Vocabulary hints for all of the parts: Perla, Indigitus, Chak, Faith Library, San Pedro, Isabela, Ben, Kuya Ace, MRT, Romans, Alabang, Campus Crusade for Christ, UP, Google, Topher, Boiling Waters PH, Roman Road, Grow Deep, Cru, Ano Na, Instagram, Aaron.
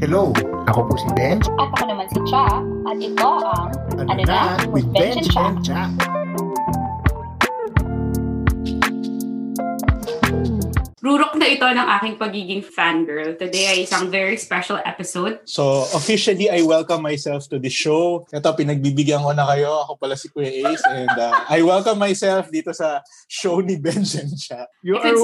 Hello, ako po si Ben. At ako naman si Chak. At ito ang Ano Na with Ben and Chak. Rurok na ito ng aking pagiging fangirl. Today ay isang very special episode. So, officially, I welcome myself to the show. Ito, pinagbibigyan ko na kayo. Ako pala si Kuya Ace. And I welcome myself dito sa show ni Ben and Chak. You are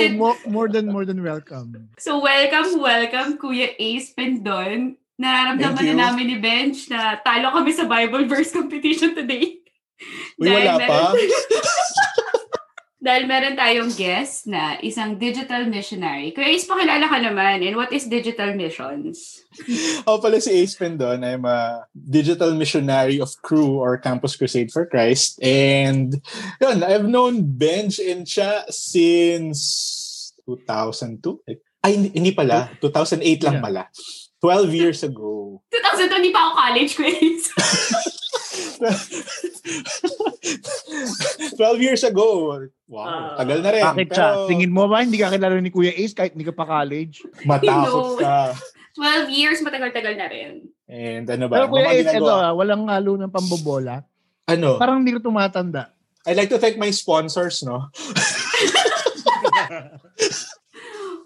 more than welcome. So, welcome, Kuya Ace Pendon. Nararamdaman na namin ni Bench na talo kami sa Bible verse competition today. Uy, wala pa. Dahil meron tayong guest na isang digital missionary. Kuya Ace, pakilala ka naman. And what is digital missions? Ako pala si Ace Pendon. I'm a digital missionary of Cru or Campus Crusade for Christ. And yun, I've known Bench and Cha since 2002. Ay, hindi pala. 2008 lang pala. 12 years ago. 2002, hindi pa ako college, quiz. 12 years ago. Wow, tagal na rin. Bakit siya? Pero... Tingin mo ba, hindi ka kilala ni Kuya Ace kahit hindi ka pa college? Matakot ka. 12 years, matagal-tagal na rin. And ano ba? Pero Kuya Ace, ito walang halo ng pambobola. Ano? Parang hindi ko tumatanda. I'd like to thank my sponsors, no?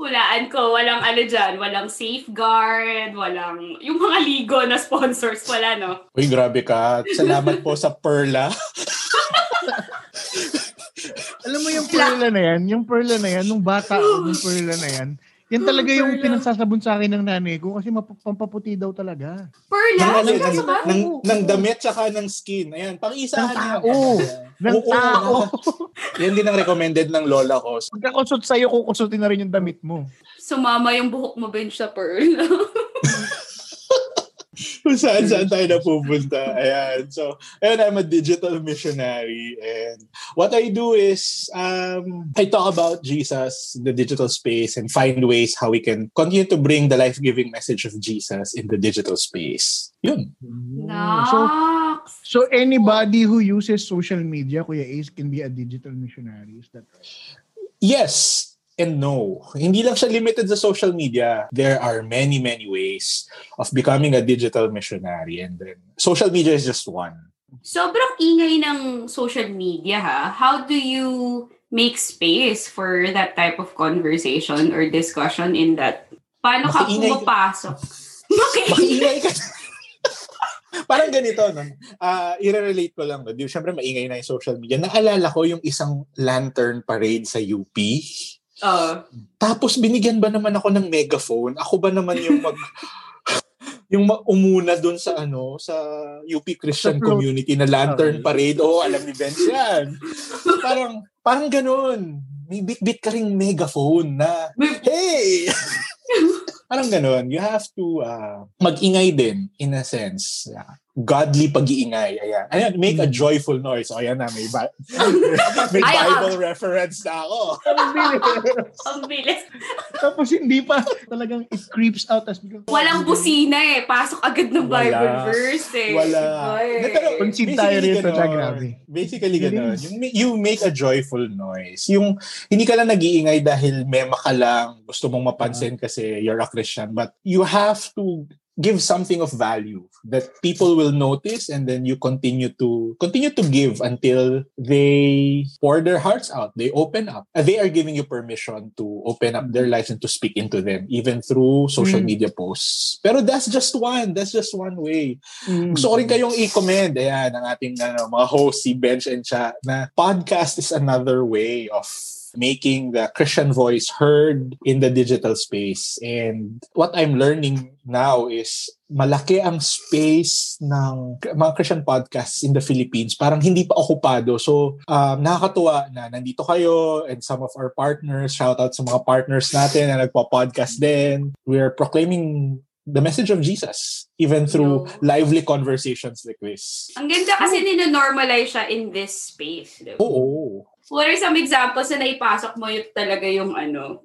Hulaan ko, walang ano dyan, walang safeguard, walang, yung mga ligo na sponsors, wala, no? Uy, grabe ka. Salamat po sa Perla. Alam mo yung Perla na yan, nung bata ako, yung Perla na yan talaga yung pinasasabon sa akin ng nanay ko kasi mapapaputi daw talaga. Perla? Ng damit tsaka ng skin. Ayan, pang-isaan na. Ng tao. Yan din ang recommended ng lola ko. Pagkakusot sa'yo, kukusotin na rin yung damit mo. Sumama yung buhok mo, Bench, sa Pearl. Kung saan-saan tayo napupunta. Ayan. So, ayun, I'm a digital missionary. And what I do is, I talk about Jesus in the digital space and find ways how we can continue to bring the life-giving message of Jesus in the digital space. Yun. No. So anybody who uses social media, Kuya Ace, can be a digital missionary. Is that right? Yes and no. Hindi lang siya limited sa social media. There are many, many ways of becoming a digital missionary. And then social media is just one. Sobrang ingay ng social media, ha? How do you make space for that type of conversation or discussion in that? Paano ka pumapasok? Makiingay ka. Parang ganito, no? I-relate ko lang. No? Siyempre, maingay na yung social media. Naalala ko yung isang lantern parade sa UP. Tapos, binigyan ba naman ako ng megaphone? Ako ba naman yung umuna doon sa sa UP Christian Community na lantern parade? Oh, alam ni Ben yan. Parang ganun. May bit-bit ka ring megaphone na, hey! Parang ganun, you have to mag-ingay din, in a sense. Yeah. Godly pag-iingay. Ayan. Ayan, make a joyful noise. O, ayan na, may Bible reference na ako. Ang bilis. Tapos hindi pa talagang it creeps out. Walang busina eh. Pasok agad ng Bible verse eh. Wala. Pansin tayo rito. Basically ganun. You make a joyful noise. Yung hindi ka lang nag-iingay dahil mema ka lang. Gusto mong mapansin kasi you're a Christian. But you have to give something of value that people will notice, and then you continue to give until they pour their hearts out. They open up. They are giving you permission to open up their lives and to speak into them, even through social media posts. Pero that's just one. That's just one way. Gusto ko rin kayong i-commend. Ayan, ang ating mga host, si Bench and Cha, na podcast is another way of making the Christian voice heard in the digital space. And what I'm learning now is malaki ang space ng mga Christian podcasts in the Philippines. Parang hindi pa okupado. So, nakakatuwa na nandito kayo and some of our partners. Shout out sa mga partners natin na nagpa-podcast din. We are proclaiming the message of Jesus, even through lively conversations like this. Ang ganda kasi nino-normalize siya in this space. Diba? Oo. What are some examples na naipasok mo yung talaga yung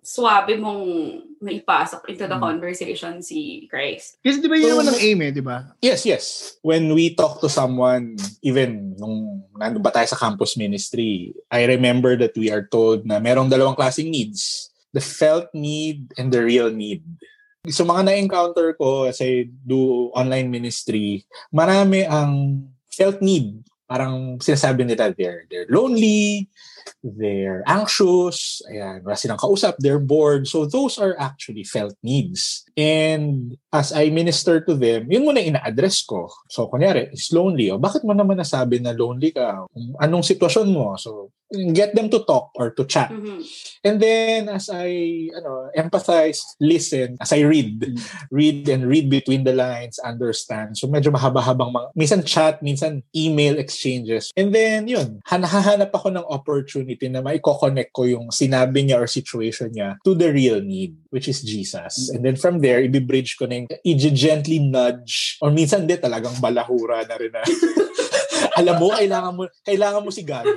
swabe mong naipasok into the conversation si Christ? Kasi di ba yun naman ang aim eh, di ba? Yes. When we talk to someone, even nung nandun ba tayo sa campus ministry, I remember that we are told na merong dalawang klaseng needs. The felt need and the real need. So mga na-encounter ko as I do online ministry, marami ang felt need. Parang sinasabi nila they're lonely, they're anxious, ayan, wala silang kausap, they're bored. So those are actually felt needs. And as I minister to them, yun muna ina-address ko. So kunyari, is lonely. O, bakit mo naman nasabi na lonely ka? Anong sitwasyon mo? So get them to talk or to chat. Mm-hmm. And then as I empathize, listen, as I read between the lines, understand. So medyo mahaba-habang minsan chat, minsan email exchanges. And then yun, hahanap ako ng opportunity na maiko-connect ko yung sinabi niya or situation niya to the real need, which is Jesus. Mm-hmm. And then from there, ibibridge ko na yung i-gently nudge or minsan di talagang balahura na rin na alam mo, kailangan mo si God.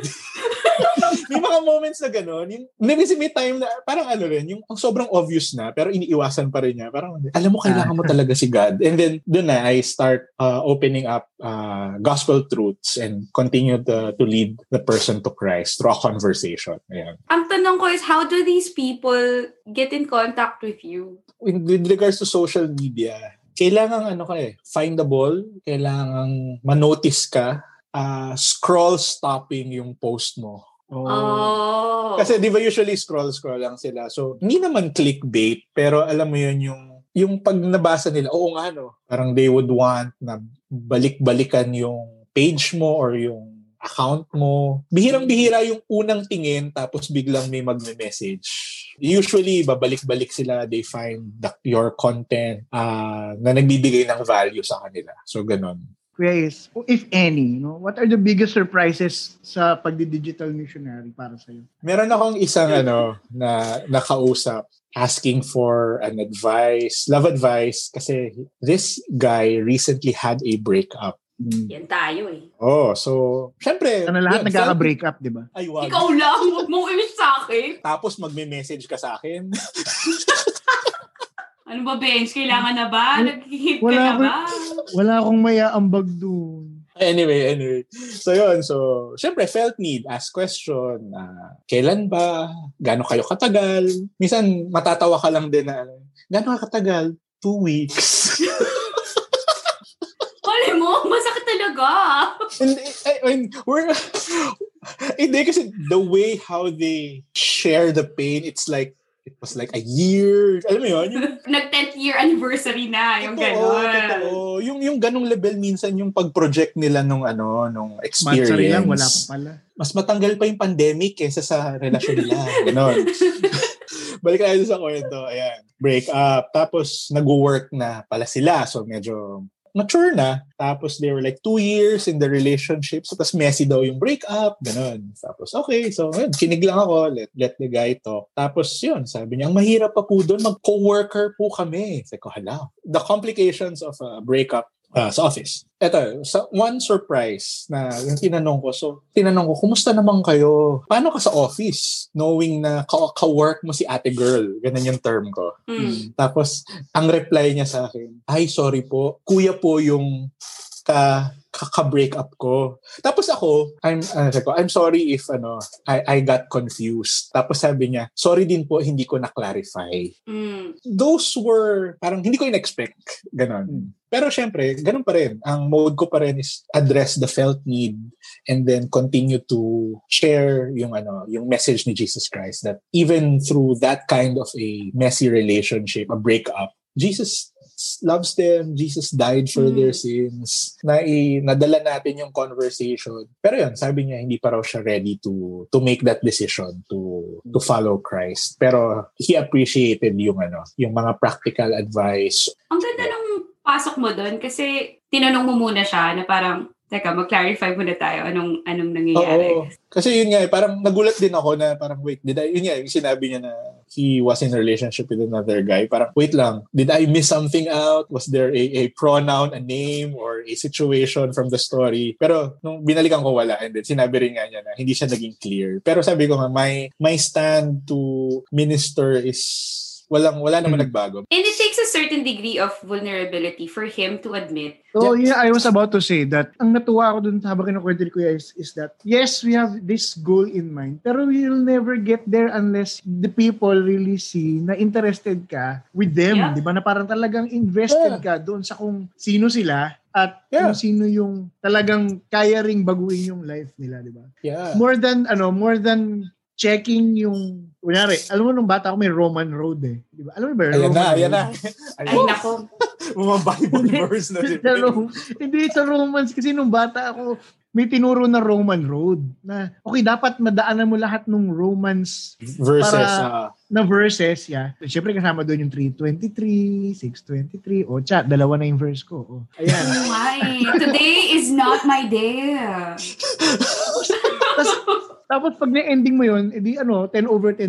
May mga moments na gano'n. May time na, parang yung sobrang obvious na, pero iniiwasan pa rin niya. Parang, alam mo, kailangan mo talaga si God. And then, doon na, I start opening up gospel truths and continue to lead the person to Christ through a conversation. Ayan. Ang tanong ko is, how do these people get in contact with you? With regards to social media, kailangan findable, kailangan manotice ka, scroll stopping yung post mo. Oh. Kasi di ba usually scroll lang sila. So, hindi naman clickbait, pero alam mo yun yung pag nabasa nila, oo nga parang they would want na balik-balikan yung page mo or yung account mo. Bihirang-bihira yung unang tingin tapos biglang may mag-message. Usually, babalik-balik sila. They find your content na nagbibigay ng value sa kanila. So, ganun. Kuya Ace, if any, what are the biggest surprises sa pagdi-digital missionary para sa'yo? Meron akong isang na nakausap asking for love advice, kasi this guy recently had a breakup. Yan tayo so syempre sana lahat nagkaka-break up, di ba? Ikaw lang, huwag mong i-miss sa akin. Tapos magme-message ka sa akin. Ano ba, Benz? Kailangan na ba? Nag-hit ka na ba? Wala akong maya-ambag doon. Anyway. So yun. So, syempre, felt need. Ask question. Kailan ba? Gano'n kayo katagal? Minsan, matatawa ka lang din na, gano'n ka katagal? 2 weeks. Kali mo, masakit talaga. Hindi, kasi the way how they share the pain, it was like a year. Alam mo yun? Nag-10th year anniversary na. Yung gano'n. Yung ganong level minsan yung pag-project nila nung experience. Matsari lang, wala pa pala. Mas matanggal pa yung pandemic kesa sa relasyon nila. Ganon. Balik na sa kwento. Ayan. Break up. Tapos nag-work na pala sila. So medyo mature na. Tapos they were like 2 years in the relationship. So tapos messy daw yung breakup. Ganon. Tapos okay. So yun, kinig lang ako. Let the guy talk. Tapos yun, sabi niya, ang mahirap pa po doon, mag-co-worker po kami. Sabi ko, hala. The complications of a breakup sa office. Eto, one surprise na yung tinanong ko. So, kumusta naman kayo? Paano ka sa office? Knowing na ka-work mo si ate girl. Ganun yung term ko. Mm. Tapos, ang reply niya sa akin, ay, sorry po. Kuya po yung ka-break up ko. Tapos ako, I'm sorry if I got confused. Tapos sabi niya, sorry din po, hindi ko na-clarify. Mm. Those were, parang hindi ko in-expect. Ganun. Mm. Pero syempre, ganun pa rin. Ang mode ko pa rin is address the felt need and then continue to share yung message ni Jesus Christ that even through that kind of a messy relationship, a breakup, Jesus loves them, Jesus died for their sins. Nadala natin yung conversation. Pero yun, sabi niya, hindi pa raw siya ready to make that decision to follow Christ. Pero he appreciated yung mga practical advice. Ang ganda ng pasok mo doon kasi tinanong mo muna siya na parang, teka, mag-clarify muna tayo anong nangyayari. Oo. Kasi yun nga, parang nagulat din ako na parang, wait, yun nga, sinabi niya na he was in a relationship with another guy. Parang, wait lang, did I miss something out? Was there a pronoun, a name, or a situation from the story? Pero nung binalikan ko, wala. And then sinabi rin nga niya na hindi siya naging clear. Pero sabi ko, my stand to minister is Wala naman nagbago. And it takes a certain degree of vulnerability for him to admit. So yeah, I was about to say that ang natuwa ako dun habang kinukwento ni Kuya is that yes, we have this goal in mind, pero we'll never get there unless the people really see na interested ka with them. Yeah. Di ba? Na parang talagang invested ka doon sa kung sino sila at kung sino yung talagang kaya ring baguhin yung life nila, di ba? Yeah. More than checking yung, kunyari, alam mo nung bata ako may Roman Road eh. Diba? Alam mo ba yung Roman Road? Ayan na. Ay, nako. Mga Bible verse na din. Hindi, sa Romans kasi nung bata ako, may tinuro na Roman Road. Na, okay, dapat madaanan mo lahat ng Romans verses. Na verses, yeah. Siyempre kasama doon yung 3.23, 6.23. O, chat, dalawa na yung verse ko. Oh. Ayan. Why? Today is not my day. Tapos pag na-ending mo yun, edi 10/10.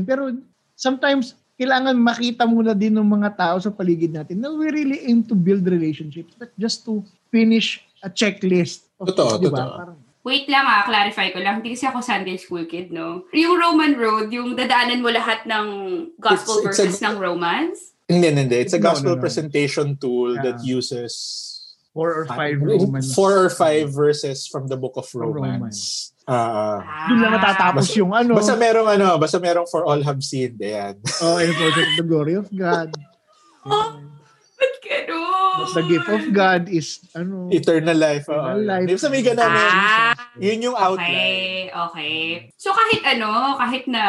Pero sometimes, kailangan makita muna din ng mga tao sa paligid natin na we really aim to build relationships but just to finish a checklist. Totoo. Parang, wait lang clarify ko lang. Hindi kasi ako Sunday school kid, no? Yung Roman Road, yung dadaanan mo lahat ng gospel verses ng Romans? Hindi. It's a gospel presentation tool that uses 4 or 5 verses from the book of Romans. Doon lang natatapos yung ano. Basta merong for all have seen. Ayan. And the glory of God. But the gift of God is eternal life. Ibig sabihin namin, yun yung outline. Okay. So kahit na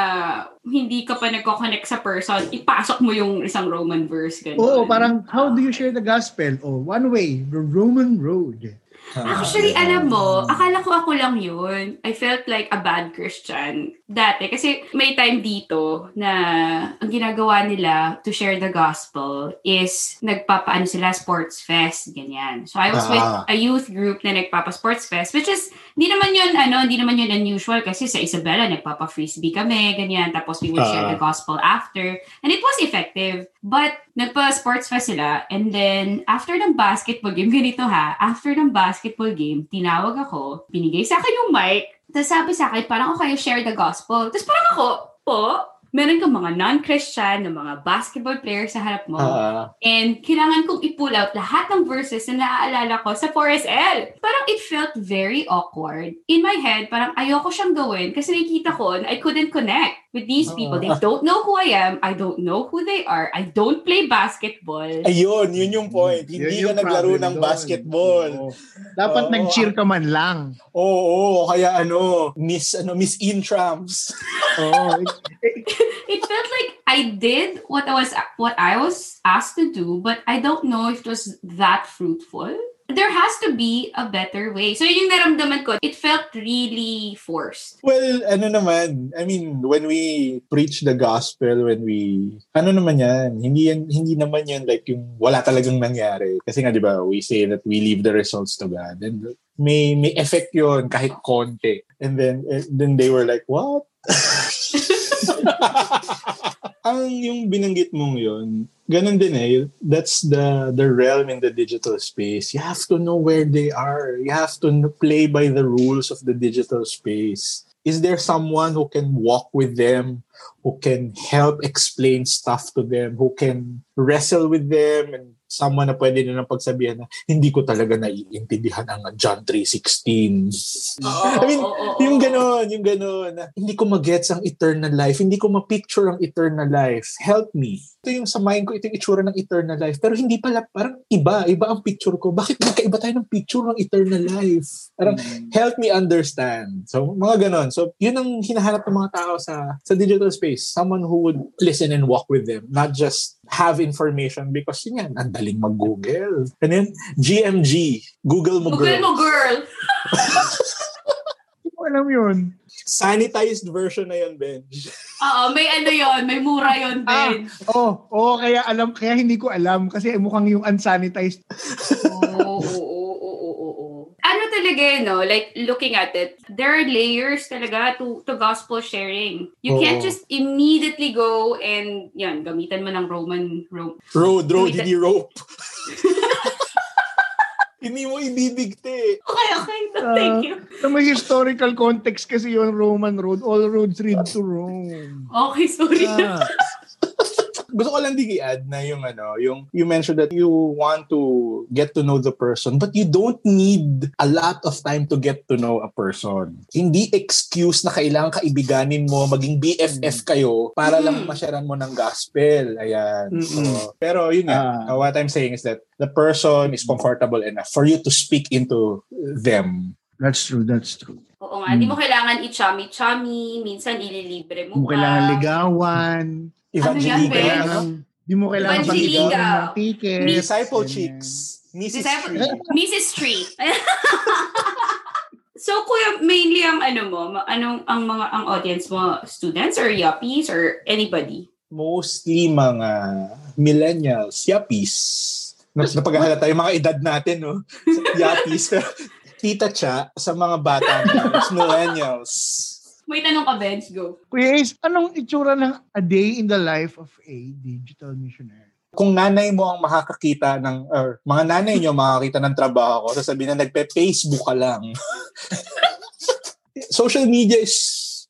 hindi ka pa nagko-connect sa person, ipasok mo yung isang Roman verse. Ganun. Oo, parang how do you share the gospel? Oh, one way, the Roman Road. Actually, alam mo, akala ko ako lang yun. I felt like a bad Christian dati. Kasi may time dito na ang ginagawa nila to share the gospel is nagpapaano sila sports fest, ganyan. So I was with a youth group na nagpapa-sports fest, which is, hindi naman yun unusual kasi sa Isabela, nagpapa-frisbee kami, ganyan. Tapos we would share the gospel after. And it was effective. But nagpa-sports fest sila. And then, after ng basketball game, tinawag ako, binigay sa akin yung mic, tapos sabi sa akin, parang okay, share the gospel. Tapos parang ako, meron kang mga non-Christian na mga basketball players sa harap mo. And kailangan kong i-pull out lahat ng verses na naaalala ko sa 4SL. Parang it felt very awkward. In my head, parang ayoko siyang gawin kasi nakikita ko na I couldn't connect with these people. They don't know who I am. I don't know who they are. I don't play basketball. Ayun, yun yung point. Hindi ka naglaro ng basketball. Dapat nag-cheer ka man lang. Oo. Kaya Miss Intramps. It felt like I did what I was asked to do, but I don't know if it was that fruitful. There has to be a better way. So yung naramdaman ko, it felt really forced. Well, when we preach the gospel, hindi naman yan like yung wala talagang nangyari. Kasi nga, di ba, we say that we leave the results to God. And may effect yun kahit konti. And then they were like, what? Yung binanggit mong yun, ganun din eh. That's the realm in the digital space. You have to know where they are. You have to play by the rules of the digital space. Is there someone who can walk with them, who can help explain stuff to them, who can wrestle with them, and someone na pwede na pagsabihan na hindi ko talaga naiintindihan ang John 3.16. Yung ganon. Hindi ko magets ang eternal life. Hindi ko ma-picture ang eternal life. Help me. Ito yung sa mind ko, ito yung itsura ng eternal life. Pero hindi pala, parang iba ang picture ko. Bakit magkaiba tayo ng picture ng eternal life? Parang help me understand. So, mga ganon. So, yun ang hinahanap ng mga tao sa digital space, someone who would listen and walk with them, not just have information because yun yan, ang daling mag-Google. And then, GMG, Google mo girl. Hindi ko alam yun. Sanitized version na yun, Ben. Oo, may mura yun, Ben. Kaya hindi ko alam kasi mukhang yung unsanitized. Talaga, no? Like, looking at it, there are layers talaga to gospel sharing. You can't just immediately go and, yan, gamitan mo ng Roman rope. Road, hindi rope. Hindi mo ibibigte. Okay. So, thank you. So may historical context kasi yung Roman Road. All roads lead to Rome. Okay, sorry. gusto ko lang din i-add na yung ano, yung you mentioned that you want to get to know the person, but you don't need a lot of time to get to know a person. Hindi excuse na kailangan kaibiganin mo, maging BFF kayo para lang ma-sharean mo ng gospel. Ayan. So, pero yun nga, what I'm saying is that the person is comfortable enough for you to speak into them. That's true, that's true. Oo nga, hindi mo kailangan i-chami-chami, minsan ililibre mo pa. Hindi mo kailangan ligawan. Evangelical. Hindi mo kailangan pag-iwan ng ticket. Disciple chicks. Mrs. Tree. So, Kuya, mainly ang ano mo, anong ang mga ang audience mo, students or yuppies or anybody? Mostly mga millennials, yuppies. Napaghahalata tayo mga edad natin, no? Yuppies. Tita Cha sa mga bata na millennials. May tanong ka, Benz. Go. Kuya Ace, anong itsura ng a day in the life of a digital missionary? Kung nanay mo ang makakakita ng, or mga nanay nyo makakita ng trabaho ko, sasabihin na nagpe-Facebook ka lang. Social media is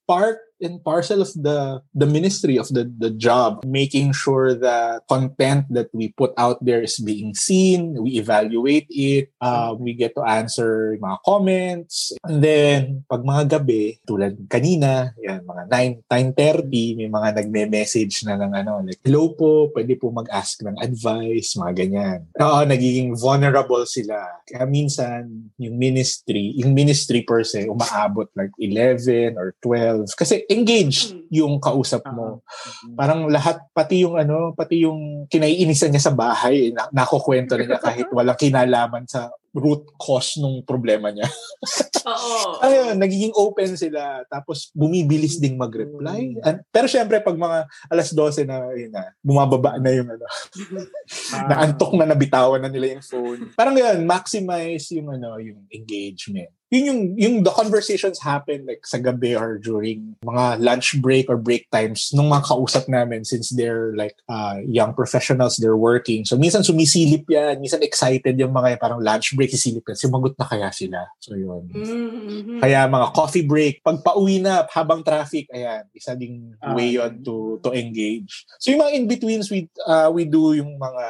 part and parcel of the ministry of the job, making sure the content that we put out there is being seen, we evaluate it, we get to answer mga comments, and then pag mga gabi tulad kanina yan, mga 9:30 may mga nagme-message na ng ano, like hello po, pwede po mag-ask ng advice, mga ganyan. Oo, nagiging vulnerable sila kaya minsan yung ministry per se umaabot like 11 or 12 kasi engaged yung kausap mo. Parang lahat, pati yung kinaiinisan niya sa bahay, nakukwento niya kahit walang kinalaman sa root cause nung problema niya. Oo. Ayun, nagiging open sila. Tapos, bumibilis ding mag-reply. Pero syempre, pag mga 12 na, yun na, bumababa na yung ano. Naantok na, nabitawan na nila yung phone. Parang yun, maximize yung ano, yung engagement. Yun yung the conversations happen like sa gabi or during mga lunch break or break times nung mga kausap namin since they're like young professionals, they're working. So minsan sumisilip yan, minsan excited yung mga parang lunch break, sisilip yan, sumagot na kaya sila. So yun. Mm-hmm. Kaya mga coffee break, pag pauwi na habang traffic, ayan, isa ding way yun to engage. So yung mga in-betweens, we do yung mga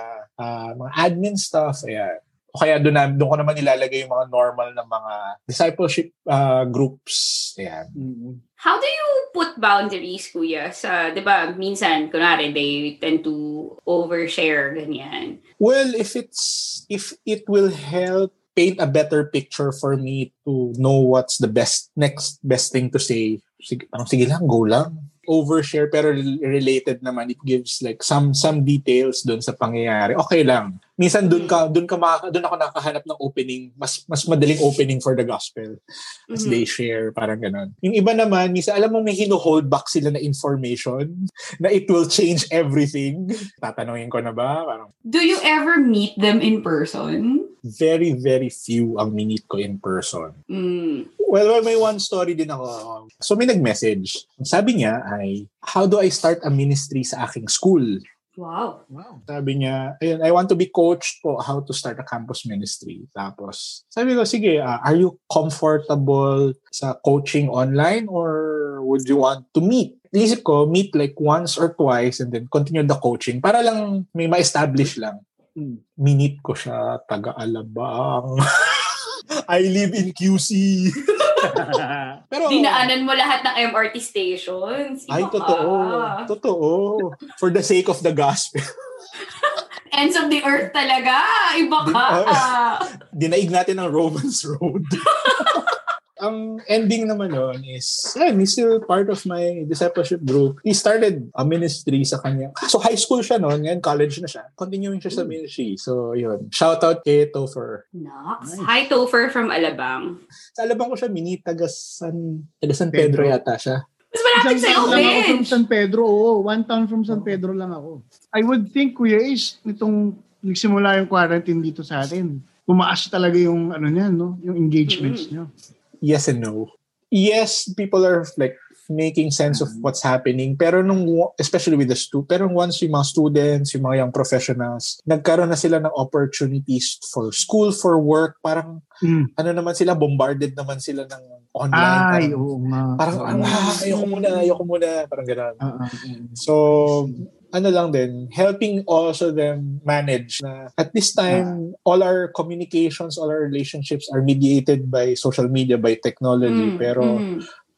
admin stuff, ayan. O kaya doon ko naman nilalagay yung mga normal na mga discipleship groups. Ayan. How do you put boundaries, Kuya? Sa, di ba, minsan, kunwari, they tend to overshare, ganyan. Well, if it will help paint a better picture for me to know what's the next best thing to say, sige lang, go lang. Overshare pero related naman, it gives like some details doon sa pangyayari. Okay lang. Minsan doon ako nakahanap ng opening, mas madaling opening for the gospel as they share, parang ganun. Yung iba naman, minsan alam mo may hino-hold back sila na information na it will change everything. Tatanungin ko na ba? Parang, do you ever meet them in person? Very, very few ang minute ko in person. Mm. Well, may one story din ako. So may nag-message. Sabi niya ay, how do I start a ministry sa aking school? Wow. Sabi niya, ayun, I want to be coached po how to start a campus ministry. Tapos, sabi ko, sige, are you comfortable sa coaching online or would you want to meet? Isip ko, meet like once or twice and then continue the coaching para lang may ma-establish lang. Minute ko siya, taga Alabang. I live in QC. Pero dinaanan mo lahat ng MRT stations. Ay, totoo. For the sake of the gospel. Ends of the earth talaga. Iba ka. Dinaig natin ang Romans Road. Ang ending naman noon is, he's still part of my discipleship group. He started a ministry sa kanya. So high school siya noon, ngayon college na siya. Continuing siya sa ministry. So yun, shout out kay Topher. Nice. Hi Topher from Alabang. Sa Alabang ko siya, mini taga San Pedro yata siya. Mas malapit sa'yo, Ben. From San Pedro, one town from San Pedro lang ako. I would think, Kuya Ace, itong nagsimula yung quarantine dito sa atin, tumaas talaga yung ano niya, no? Yung engagements niya. Yes and no. Yes, people are like making sense of what's happening. Pero nung, especially with the pero once yung mga students, yung mga young professionals, nagkaroon na sila ng opportunities for school, for work, parang ano naman sila, bombarded naman sila ng online. Parang ayoko muna, parang gano'n. So, ano lang din, helping also them manage na at this time, all our communications, all our relationships are mediated by social media, by technology. Pero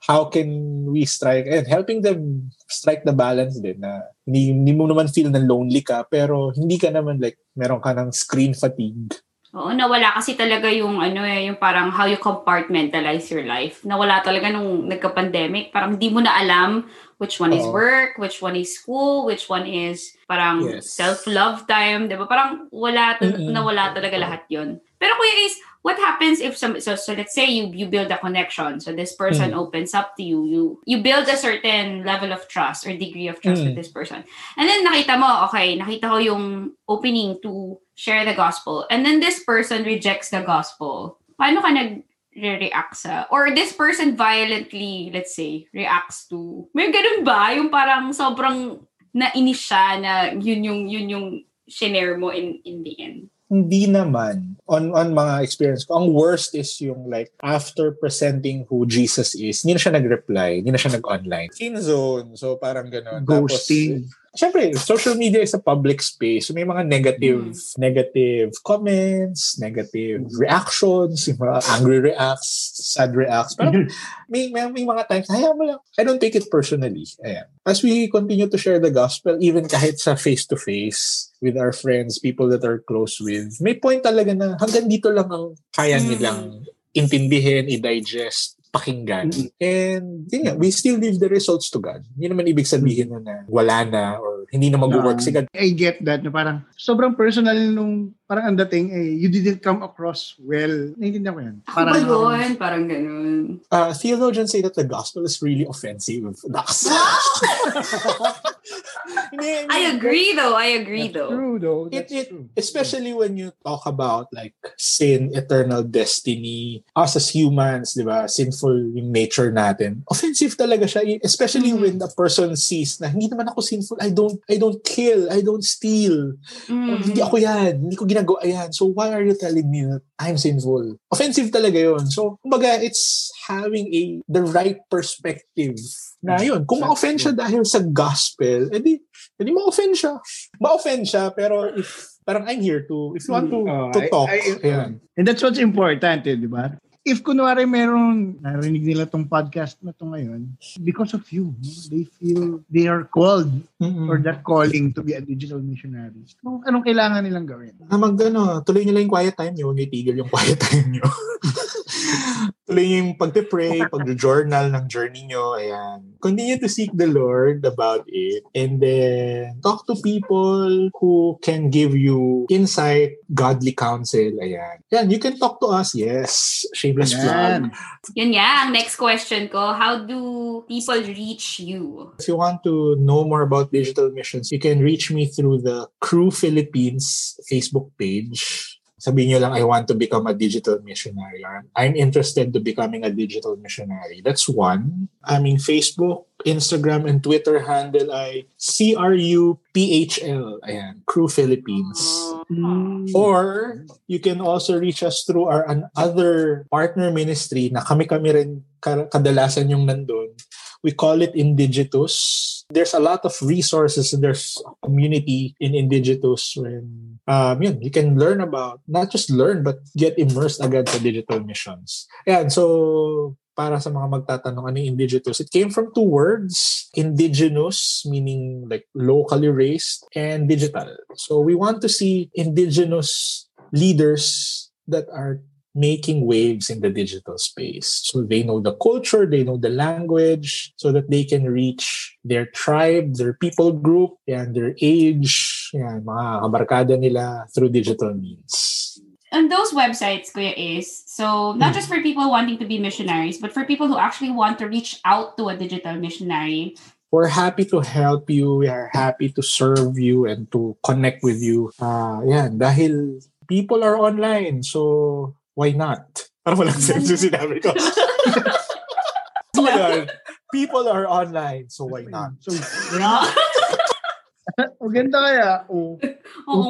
how can we strike, and helping them strike the balance din na hindi mo naman feel na lonely ka, pero hindi ka naman like, meron ka ng screen fatigue. Oo, nawala kasi talaga yung ano eh, yung parang how you compartmentalize your life. Nawala talaga nung nagka-pandemic. Parang hindi mo na alam which one is work, which one is school, which one is parang self-love time, diba? Parang wala, nawala talaga lahat yun. Pero Kuya Ace, what happens if some, so let's say you build a connection. So this person opens up to you. You build a certain level of trust or degree of trust with this person. And then nakita mo, okay, nakita ko yung opening to share the gospel. And then this person rejects the gospel. Paano ka nag-react sa? Or this person violently, let's say, reacts to, may ganun ba? Yung parang sobrang nainis siya na yun yung shinare mo in the end. Hindi naman. On mga experience ko, ang worst is yung like, after presenting who Jesus is, hindi na siya nag-reply, hindi na siya nag-online. In zone, so parang gano'n. Ghosting. Tapos, siyempre, social media is a public space. So may mga negative comments, negative reactions, yung mga angry reacts, sad reacts. Pero may mga times, hayaan mo lang, I don't take it personally. Ayan. As we continue to share the gospel, even kahit sa face-to-face, with our friends, people that are close with, may point talaga na hanggang dito lang ang kaya nilang intindihin, i-digest, pakinggan. And yeah, we still leave the results to God. Hindi naman ibig sabihin na wala na or hindi na mag-work si God. I get that na parang sobrang personal nung parang ang dating eh, you didn't come across well. Naiintindihan ko yan. Parang yun, parang ganun. Theologians say that the gospel is really offensive. That's I agree though. True though. That's true. Especially when you talk about like sin, eternal destiny, us as humans, di ba? Sinful yung nature natin. Offensive talaga siya, especially when the person sees na hindi naman ako sinful. I don't kill. I don't steal. Hindi ako yan. Hindi ko ginagawa yan. So why are you telling me that I'm sinful? Offensive talaga yun. So, kumbaga, it's having the right perspective. Na yun, kung ma-offend siya dahil sa gospel, edi ma-offend siya. Ma-offend siya, pero if, parang I'm here to, if you want to talk. And that's what's important, eh, di ba? If kunwari meron, narinig nila tong podcast na to ngayon, because of you, they feel they are called or that calling to be a digital missionary. So, anong kailangan nilang gawin? Tuloy nila yung quiet time nyo, huwag itigil yung quiet time nyo. Tuloy nyo yung pag-pray, pag-journal ng journey nyo, ayan. Continue to seek the Lord about it, and then talk to people who can give you insight, godly counsel, ayan. Ayan, you can talk to us, yes. Shameless plug. Yun nga, ang next question ko, how do people reach you? If you want to know more about digital missions, you can reach me through the Cru Philippines Facebook page. Sabihin nyo lang, I want to become a digital missionary. I'm interested to becoming a digital missionary. That's one. I mean, Facebook, Instagram, and Twitter handle ay CRUPHL. Ayan, Cru Philippines. Or, you can also reach us through our another partner ministry na kami rin kadalasan yung nandun. We call it Indigitus. There's a lot of resources and there's a community in Indigitus when you can learn about, not just learn, but get immersed again sa digital missions. Ayan, so para sa mga magtatanong, ano yung Indigitus? It came from two words, indigenous, meaning like locally raised, and digital. So we want to see indigenous leaders that are making waves in the digital space. So they know the culture, they know the language, so that they can reach their tribe, their people group, and their age, and mga kabarkada nila through digital means. And those websites, Kuya Ace, so not just for people wanting to be missionaries, but for people who actually want to reach out to a digital missionary. We're happy to help you. We are happy to serve you and to connect with you. Dahil people are online, so why not? Parang walang sense yung sinabi ko. So, yeah. People are online, so why not? So, yeah. O ganda kaya. Oo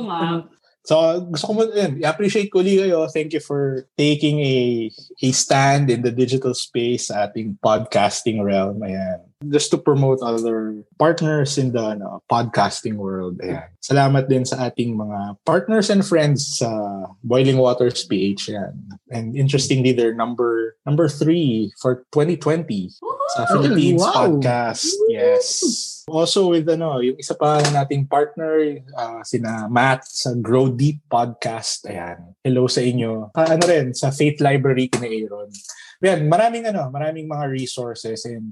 nga. So, gusto ko i-appreciate ko ulit kayo. Thank you for taking a stand in the digital space sa ating podcasting realm. Ayan. Just to promote other partners in the podcasting world. Ayan. Salamat din sa ating mga partners and friends sa Boiling Waters PH. Ayan. And interestingly, they're number 3 for 2020 sa Philippines podcast. Yes. Also with yung isa pa nating partner, sina Matt sa Grow Deep podcast. Ayan. Hello sa inyo. Ano rin, sa Faith Library kina Aaron. Ayan, maraming mga resources. And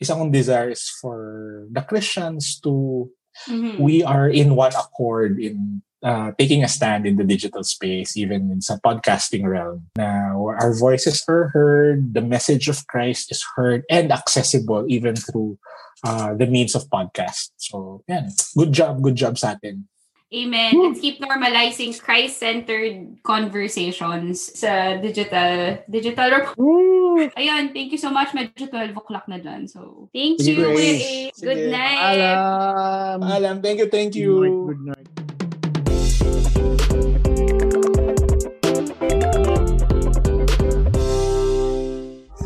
isang desire is for the Christians to, we are in one accord in taking a stand in the digital space, even in sa podcasting realm. Now, our voices are heard, the message of Christ is heard and accessible even through the means of podcast. So, yan. Good job sa atin. Amen. Woo. Let's keep normalizing Christ-centered conversations sa digital. Woo. Ayun, thank you so much. Medyo 12 o'clock na dyan. So, thank you. Good night. Alam. Thank you. Good night.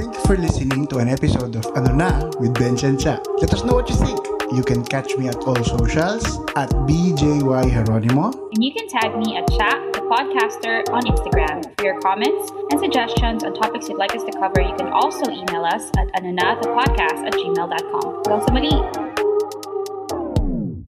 Thank you for listening to an episode of Ano Na with Ben and Chak. Let us know what you think. You can catch me at all socials at BJY Geronimo. And you can tag me at Chak, the podcaster, on Instagram. For your comments and suggestions on topics you'd like us to cover, you can also email us at anonatthepodcast@gmail.com. Hanggang sa muli!